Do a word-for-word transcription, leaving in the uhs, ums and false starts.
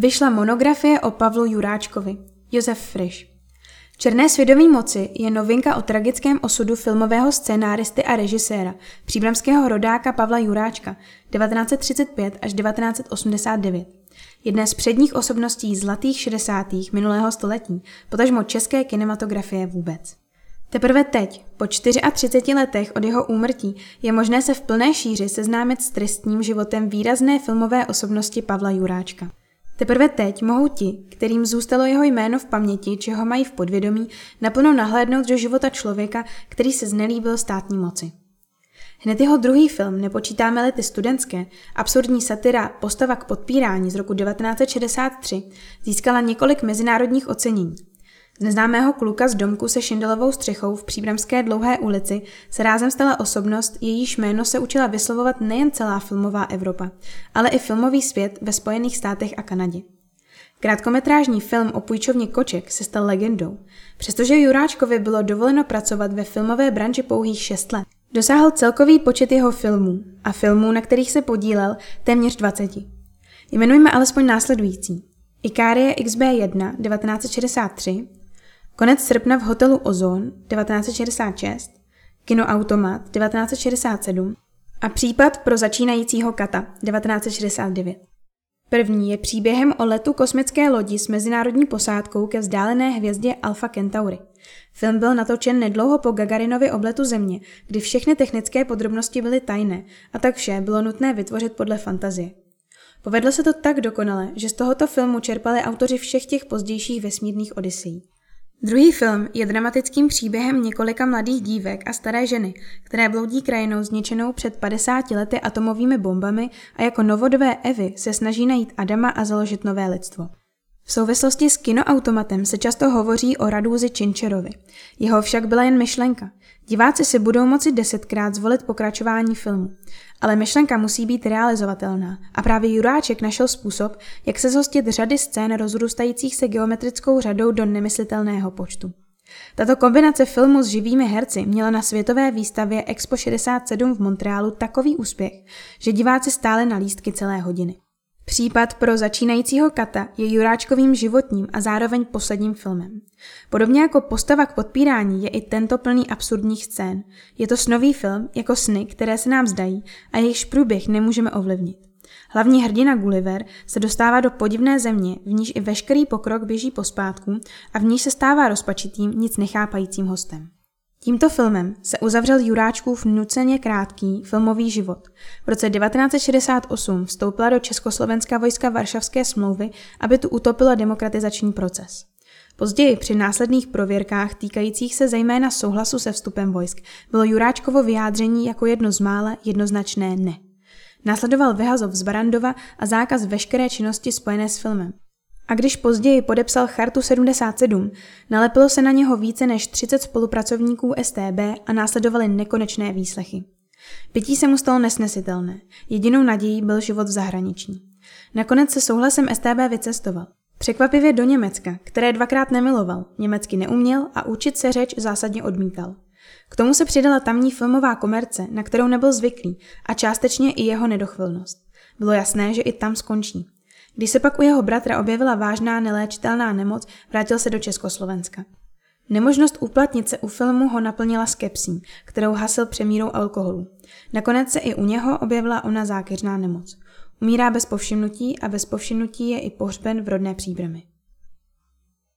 vyšla monografie o Pavlu Juráčkovi, Josef Frisch. Černé světové moci je novinka o tragickém osudu filmového scénáristy a režiséra, příbramského rodáka Pavla Juráčka, devatenáct set třicet pět až devatenáct set osmdesát devět. Jedné z předních osobností zlatých šedesátých minulého století, potažmo české kinematografie vůbec. Teprve teď, po třiceti čtyři letech od jeho úmrtí, je možné se v plné šíři seznámit s tristním životem výrazné filmové osobnosti Pavla Juráčka. Teprve teď mohou ti, kterým zůstalo jeho jméno v paměti, či ho mají v podvědomí, naplno nahlédnout do života člověka, který se znelíbil státní moci. Hned jeho druhý film Nepočítáme lety studentské, absurdní satira Postava k podpírání z roku devatenáct set šedesát tři, získala několik mezinárodních ocenění. Z neznámého kluka z domku se šindelovou střechou v příbramské Dlouhé ulici se rázem stala osobnost, jejíž jméno se učila vyslovovat nejen celá filmová Evropa, ale i filmový svět ve Spojených státech a Kanadě. Krátkometrážní film o půjčovně koček se stal legendou, přestože Juráčkovi bylo dovoleno pracovat ve filmové branži pouhých šest let. Dosáhl celkový počet jeho filmů a filmů, na kterých se podílel, téměř dvacet. Jmenujme alespoň následující. Ikarie X B jedna devatenáct set šedesát tři, Konec srpna v hotelu Ozon devatenáct set šedesát šest, Kinoautomat devatenáct set šedesát sedm a Případ pro začínajícího kata devatenáct set šedesát devět. První je příběhem o letu kosmické lodi s mezinárodní posádkou ke vzdálené hvězdě Alfa Centauri. Film byl natočen nedlouho po Gagarinově obletu Země, kdy všechny technické podrobnosti byly tajné a tak vše bylo nutné vytvořit podle fantazie. Povedlo se to tak dokonale, že z tohoto filmu čerpali autoři všech těch pozdějších vesmírných odysej. Druhý film je dramatickým příběhem několika mladých dívek a staré ženy, které bloudí krajinou zničenou před padesáti lety atomovými bombami a jako novodobé Evy se snaží najít Adama a založit nové lidstvo. V souvislosti s Kinoautomatem se často hovoří o Radúzi Činčerovi. Jeho však byla jen myšlenka. Diváci si budou moci desetkrát zvolit pokračování filmu. Ale myšlenka musí být realizovatelná a právě Juráček našel způsob, jak se zhostit řady scén rozrůstajících se geometrickou řadou do nemyslitelného počtu. Tato kombinace filmu s živými herci měla na světové výstavě Expo šedesát sedm v Montrealu takový úspěch, že diváci stáli na lístky celé hodiny. Případ pro začínajícího kata je Juráčkovým životním a zároveň posledním filmem. Podobně jako Postava k podpírání je i tento plný absurdních scén. Je to snový film jako sny, které se nám zdají a jejichž průběh nemůžeme ovlivnit. Hlavní hrdina Gulliver se dostává do podivné země, v níž i veškerý pokrok běží pospátku a v níž se stává rozpačitým, nic nechápajícím hostem. Tímto filmem se uzavřel Juráčkův nuceně krátký filmový život. V roce devatenáct set šedesát osm vstoupila do Československa vojska Varšavské smlouvy, aby tu utopila demokratizační proces. Později při následných prověrkách týkajících se zejména souhlasu se vstupem vojsk bylo Juráčkovo vyjádření jako jedno z mála jednoznačné ne. Následoval vyhazov z Barandova a zákaz veškeré činnosti spojené s filmem. A když později podepsal Chartu sedmdesát sedm, nalepilo se na něho více než třicet spolupracovníků S T B a následovaly nekonečné výslechy. Pití se mu stalo nesnesitelné, jedinou nadějí byl život v zahraničí. Nakonec se souhlasem S T B vycestoval. Překvapivě do Německa, které dvakrát nemiloval, německy neuměl a učit se řeč zásadně odmítal. K tomu se přidala tamní filmová komerce, na kterou nebyl zvyklý a částečně i jeho nedochvilnost. Bylo jasné, že i tam skončí. Když se pak u jeho bratra objevila vážná neléčitelná nemoc, vrátil se do Československa. Nemožnost uplatnit se u filmu ho naplnila skepsí, kterou hasil přemírou alkoholu. Nakonec se i u něho objevila ona zákeřná nemoc. Umírá bez povšimnutí a bez povšimnutí je i pohřben v rodné Příbrami.